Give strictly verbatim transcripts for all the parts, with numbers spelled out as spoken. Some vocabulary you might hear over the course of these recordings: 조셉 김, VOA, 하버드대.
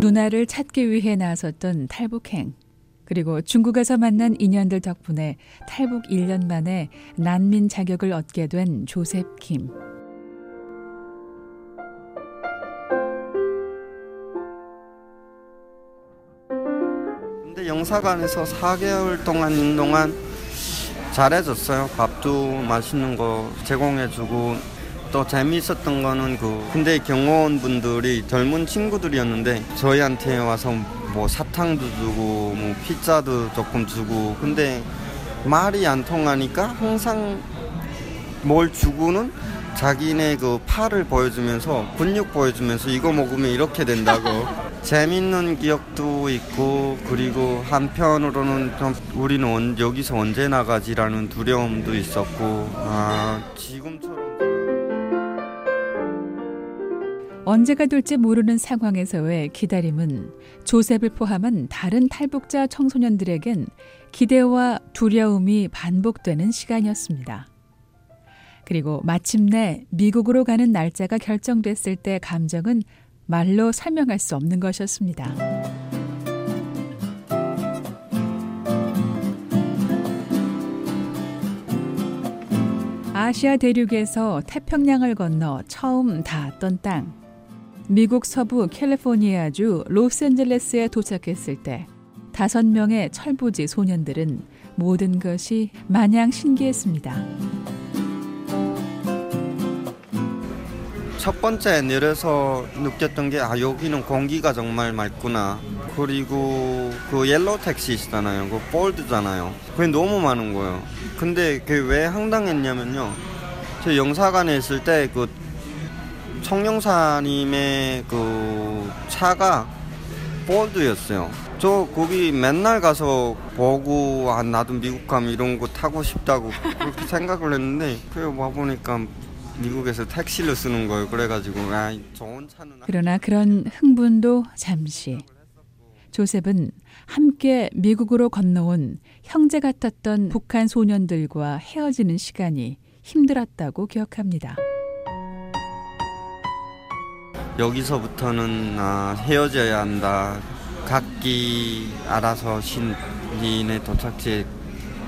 누나를 찾기 위해 나섰던 탈북행, 그리고 중국에서 만난 인연들 덕분에 탈북 일 년 만에 난민 자격을 얻게 된 조셉 김. 근데 영사관에서 사 개월 동안 있는 동안 잘해줬어요. 밥도 맛있는 거 제공해주고, 또 재미있었던 거는 그 군대 경호원분들이 젊은 친구들이었는데 저희한테 와서 뭐 사탕도 주고 뭐 피자도 조금 주고, 근데 말이 안 통하니까 항상 뭘 주고는 자기네 그 팔을 보여주면서 근육 보여주면서 이거 먹으면 이렇게 된다고. 재밌는 기억도 있고, 그리고 한편으로는 좀 우리는 온, 여기서 언제 나가지라는 두려움도 있었고. 아, 지금처럼 언제가 될지 모르는 상황에서의 기다림은 조셉을 포함한 다른 탈북자 청소년들에겐 기대와 두려움이 반복되는 시간이었습니다. 그리고 마침내 미국으로 가는 날짜가 결정됐을 때 감정은 말로 설명할 수 없는 것이었습니다. 아시아 대륙에서 태평양을 건너 처음 닿았던 땅. 미국 서부 캘리포니아주 로스앤젤레스에 도착했을 때 다섯 명의 철부지 소년들은 모든 것이 마냥 신기했습니다. 첫 번째 내려서 느꼈던 게, 아, 여기는 공기가 정말 맑구나. 그리고 그 옐로우 택시 있잖아요. 그 볼드잖아요. 그게 너무 많은 거예요. 근데 그게 왜 황당했냐면요, 저 영사관에 있을 때 그 청룡사님의 그 차가 볼드였어요. 저 거기 맨날 가서 보고, 아, 나도 미국 가면 이런 거 타고 싶다고 그렇게 생각을 했는데, 그게 와보니까 미국에서 택시를 쓰는 거예요. 그래가지고, 아, 좋은 차는. 그러나 그런 흥분도 잠시. 조셉은 함께 미국으로 건너온 형제 같았던 북한 소년들과 헤어지는 시간이 힘들었다고 기억합니다. 여기서부터는 아, 헤어져야 한다. 각기 알아서 신인의 도착지에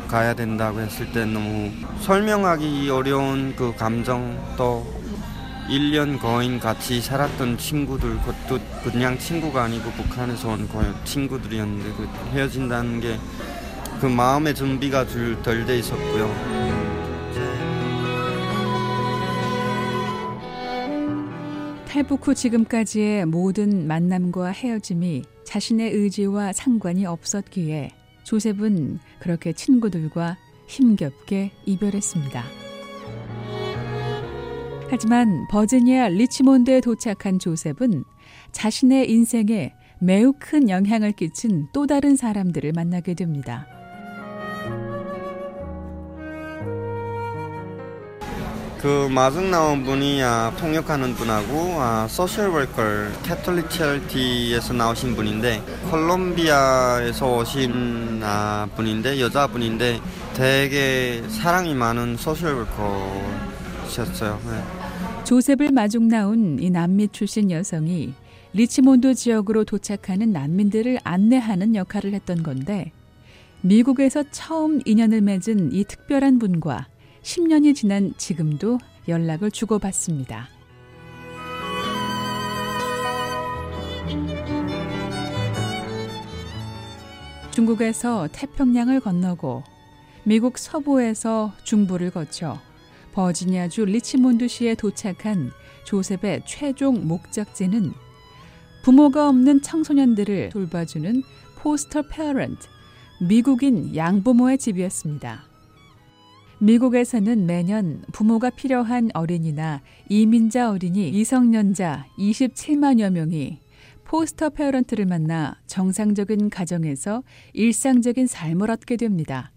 가야 된다고 했을 때 너무 설명하기 어려운 그 감정, 또 일 년 거인 같이 살았던 친구들, 그것도 그냥 친구가 아니고 북한에서 온 친구들이었는데 그 헤어진다는 게 그 마음의 준비가 덜 돼 있었고요. 탈북 후 지금까지의 모든 만남과 헤어짐이 자신의 의지와 상관이 없었기에 조셉은 그렇게 친구들과 힘겹게 이별했습니다. 하지만 버지니아 리치몬드에 도착한 조셉은 자신의 인생에 매우 큰 영향을 끼친 또 다른 사람들을 만나게 됩니다. 그 마중 나온 분이 아, 통역하는 분하고 아, 소셜워커, 캐톨릭 체리티에서 나오신 분인데, 콜롬비아에서 오신 아, 분인데, 여자분인데 되게 사랑이 많은 소셜워커셨어요. 네. 조셉을 마중 나온 이 남미 출신 여성이 리치몬드 지역으로 도착하는 난민들을 안내하는 역할을 했던 건데, 미국에서 처음 인연을 맺은 이 특별한 분과 십 년이 지난 지금도 연락을 주고받습니다. 중국에서 태평양을 건너고 미국 서부에서 중부를 거쳐 버지니아주 리치몬드시에 도착한 조셉의 최종 목적지는 부모가 없는 청소년들을 돌봐주는 포스터 페어런트, 미국인 양부모의 집이었습니다. 미국에서는 매년 부모가 필요한 어린이나 이민자 어린이, 미성년자 이십칠만여 명이 포스터 페어런트를 만나 정상적인 가정에서 일상적인 삶을 얻게 됩니다.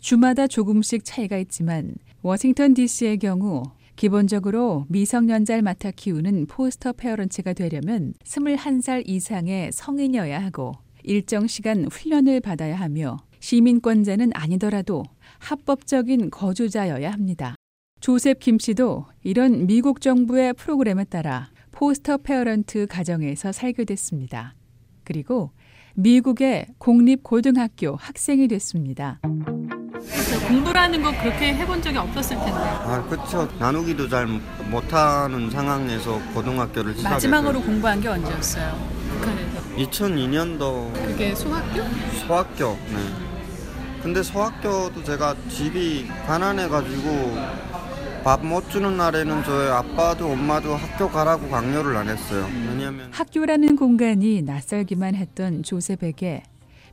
주마다 조금씩 차이가 있지만 워싱턴 디씨의 경우 기본적으로 미성년자를 맡아 키우는 포스터 페어런트가 되려면 스물한 살 이상의 성인이어야 하고 일정 시간 훈련을 받아야 하며 시민권자는 아니더라도 합법적인 거주자여야 합니다. 조셉 김 씨도 이런 미국 정부의 프로그램에 따라 포스터 페어런트 가정에서 살게 됐습니다. 그리고 미국의 공립고등학교 학생이 됐습니다. 그래서 공부라는 거 그렇게 해본 적이 없었을 텐데. 아, 그렇죠. 나누기도 잘 못하는 상황에서 고등학교를 시작했어요. 마지막으로 공부한 게 언제였어요? 북한에서. 이천이 년도. 그게 소학교? 소학교, 네. 근데 소학교도 제가 집이 가난해가지고 밥 못 주는 날에는 저희 아빠도 엄마도 학교 가라고 강요를 안 했어요. 왜냐면 학교라는 공간이 낯설기만 했던 조셉에게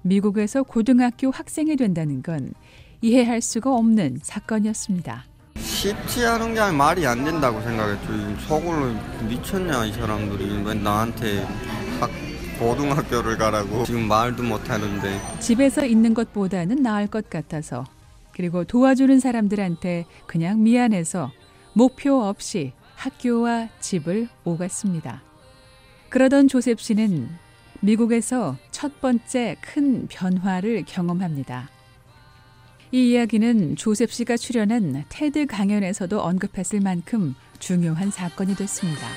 미국에서 고등학교 학생이 된다는 건 이해할 수가 없는 사건이었습니다. 쉽지 않은 게 말이 안 된다고 생각했죠. 속으로 미쳤냐 이 사람들이. 왜 나한테 학 고등학교를 가라고. 지금 말도 못하는데. 집에서 있는 것보다는 나을 것 같아서, 그리고 도와주는 사람들한테 그냥 미안해서 목표 없이 학교와 집을 오갔습니다. 그러던 조셉 씨는 미국에서 첫 번째 큰 변화를 경험합니다. 이 이야기는 조셉 씨가 출연한 테드 강연에서도 언급했을 만큼 중요한 사건이 됐습니다.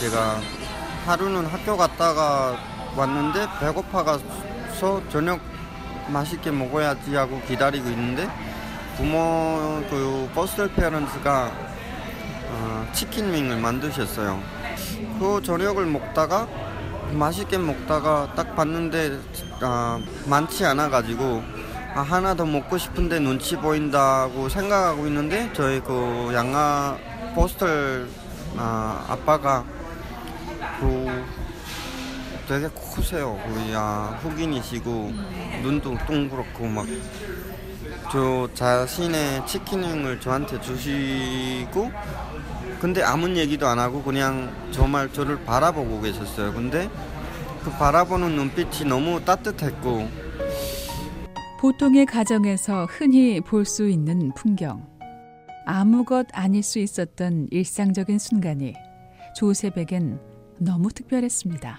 제가 하루는 학교 갔다가 왔는데 배고파가서 저녁 맛있게 먹어야지 하고 기다리고 있는데 부모 그 포스터 페어런트가 어, 치킨윙을 만드셨어요. 그 저녁을 먹다가 맛있게 먹다가 딱 봤는데 아, 많지 않아가지고 아, 하나 더 먹고 싶은데 눈치 보인다고 생각하고 있는데 저희 그 양아 포스터 아, 아빠가 그 되게 크세요. 야, 흑인이시고 눈도 동그랗고 막 저 자신의 치킨을 저한테 주시고 근데 아무 얘기도 안 하고 그냥 정말 저를 바라보고 계셨어요. 근데 그 바라보는 눈빛이 너무 따뜻했고. 보통의 가정에서 흔히 볼 수 있는 풍경. 아무것 아닐 수 있었던 일상적인 순간이 조셉에겐 너무 특별했습니다.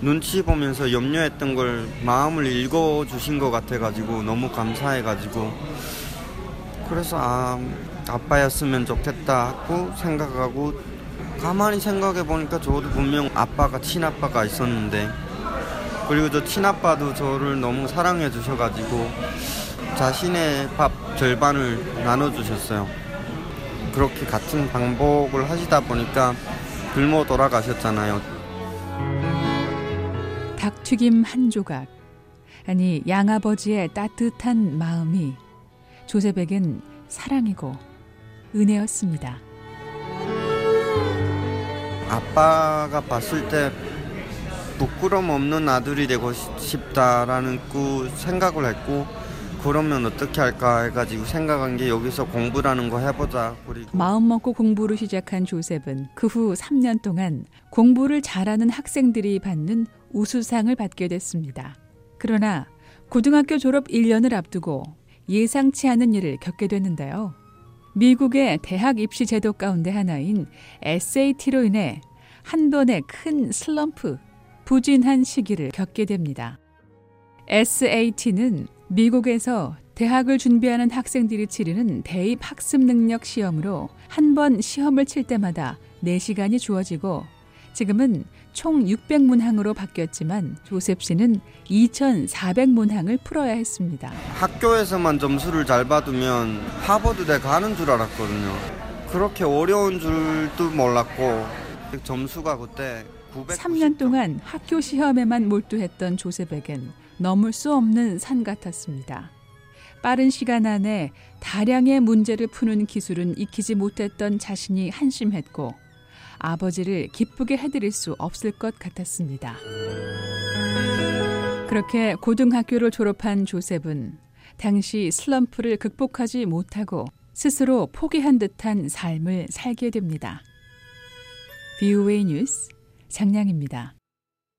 눈치 보면서 염려했던 걸 마음을 읽어주신 것 같아가지고 너무 감사해가지고 그래서 아, 아빠였으면 좋겠다 하고 생각하고 가만히 생각해보니까 저도 분명 아빠가 친아빠가 있었는데 그리고 저 친아빠도 저를 너무 사랑해 주셔가지고 자신의 밥 절반을 나눠주셨어요. 그렇게 같은 방법을 하시다 보니까 굶어 돌아가셨잖아요. 닭튀김 한 조각, 아니 양아버지의 따뜻한 마음이 조셉에겐 사랑이고 은혜였습니다. 아빠가 봤을 때 부끄럼 없는 아들이 되고 싶다라는 그 생각을 했고 그러면 어떻게 할까 해가지고 생각한 게 여기서 공부라는 거 해보자. 그리고 마음먹고 공부를 시작한 조셉은 그 후 삼 년 동안 공부를 잘하는 학생들이 받는 우수상을 받게 됐습니다. 그러나 고등학교 졸업 일 년을 앞두고 예상치 않은 일을 겪게 됐는데요. 미국의 대학 입시 제도 가운데 하나인 에스에이티로 인해 한 번의 큰 슬럼프, 부진한 시기를 겪게 됩니다. 에스에이티는 미국에서 대학을 준비하는 학생들이 치르는 대입 학습 능력 시험으로 한 번 시험을 칠 때마다 네 시간이 주어지고 지금은 총 육백 문항으로 바뀌었지만 조셉 씨는 이천사백 문항을 풀어야 했습니다. 학교에서만 점수를 잘 받으면 하버드대 가는 줄 알았거든요. 그렇게 어려운 줄도 몰랐고 점수가 그때 구백구십 점. 삼 년 동안 학교 시험에만 몰두했던 조셉에겐 넘을 수 없는 산 같았습니다. 빠른 시간 안에 다량의 문제를 푸는 기술은 익히지 못했던 자신이 한심했고 아버지를 기쁘게 해드릴 수 없을 것 같았습니다. 그렇게 고등학교를 졸업한 조셉은 당시 슬럼프를 극복하지 못하고 스스로 포기한 듯한 삶을 살게 됩니다. 브이오에이 뉴스 장량입니다.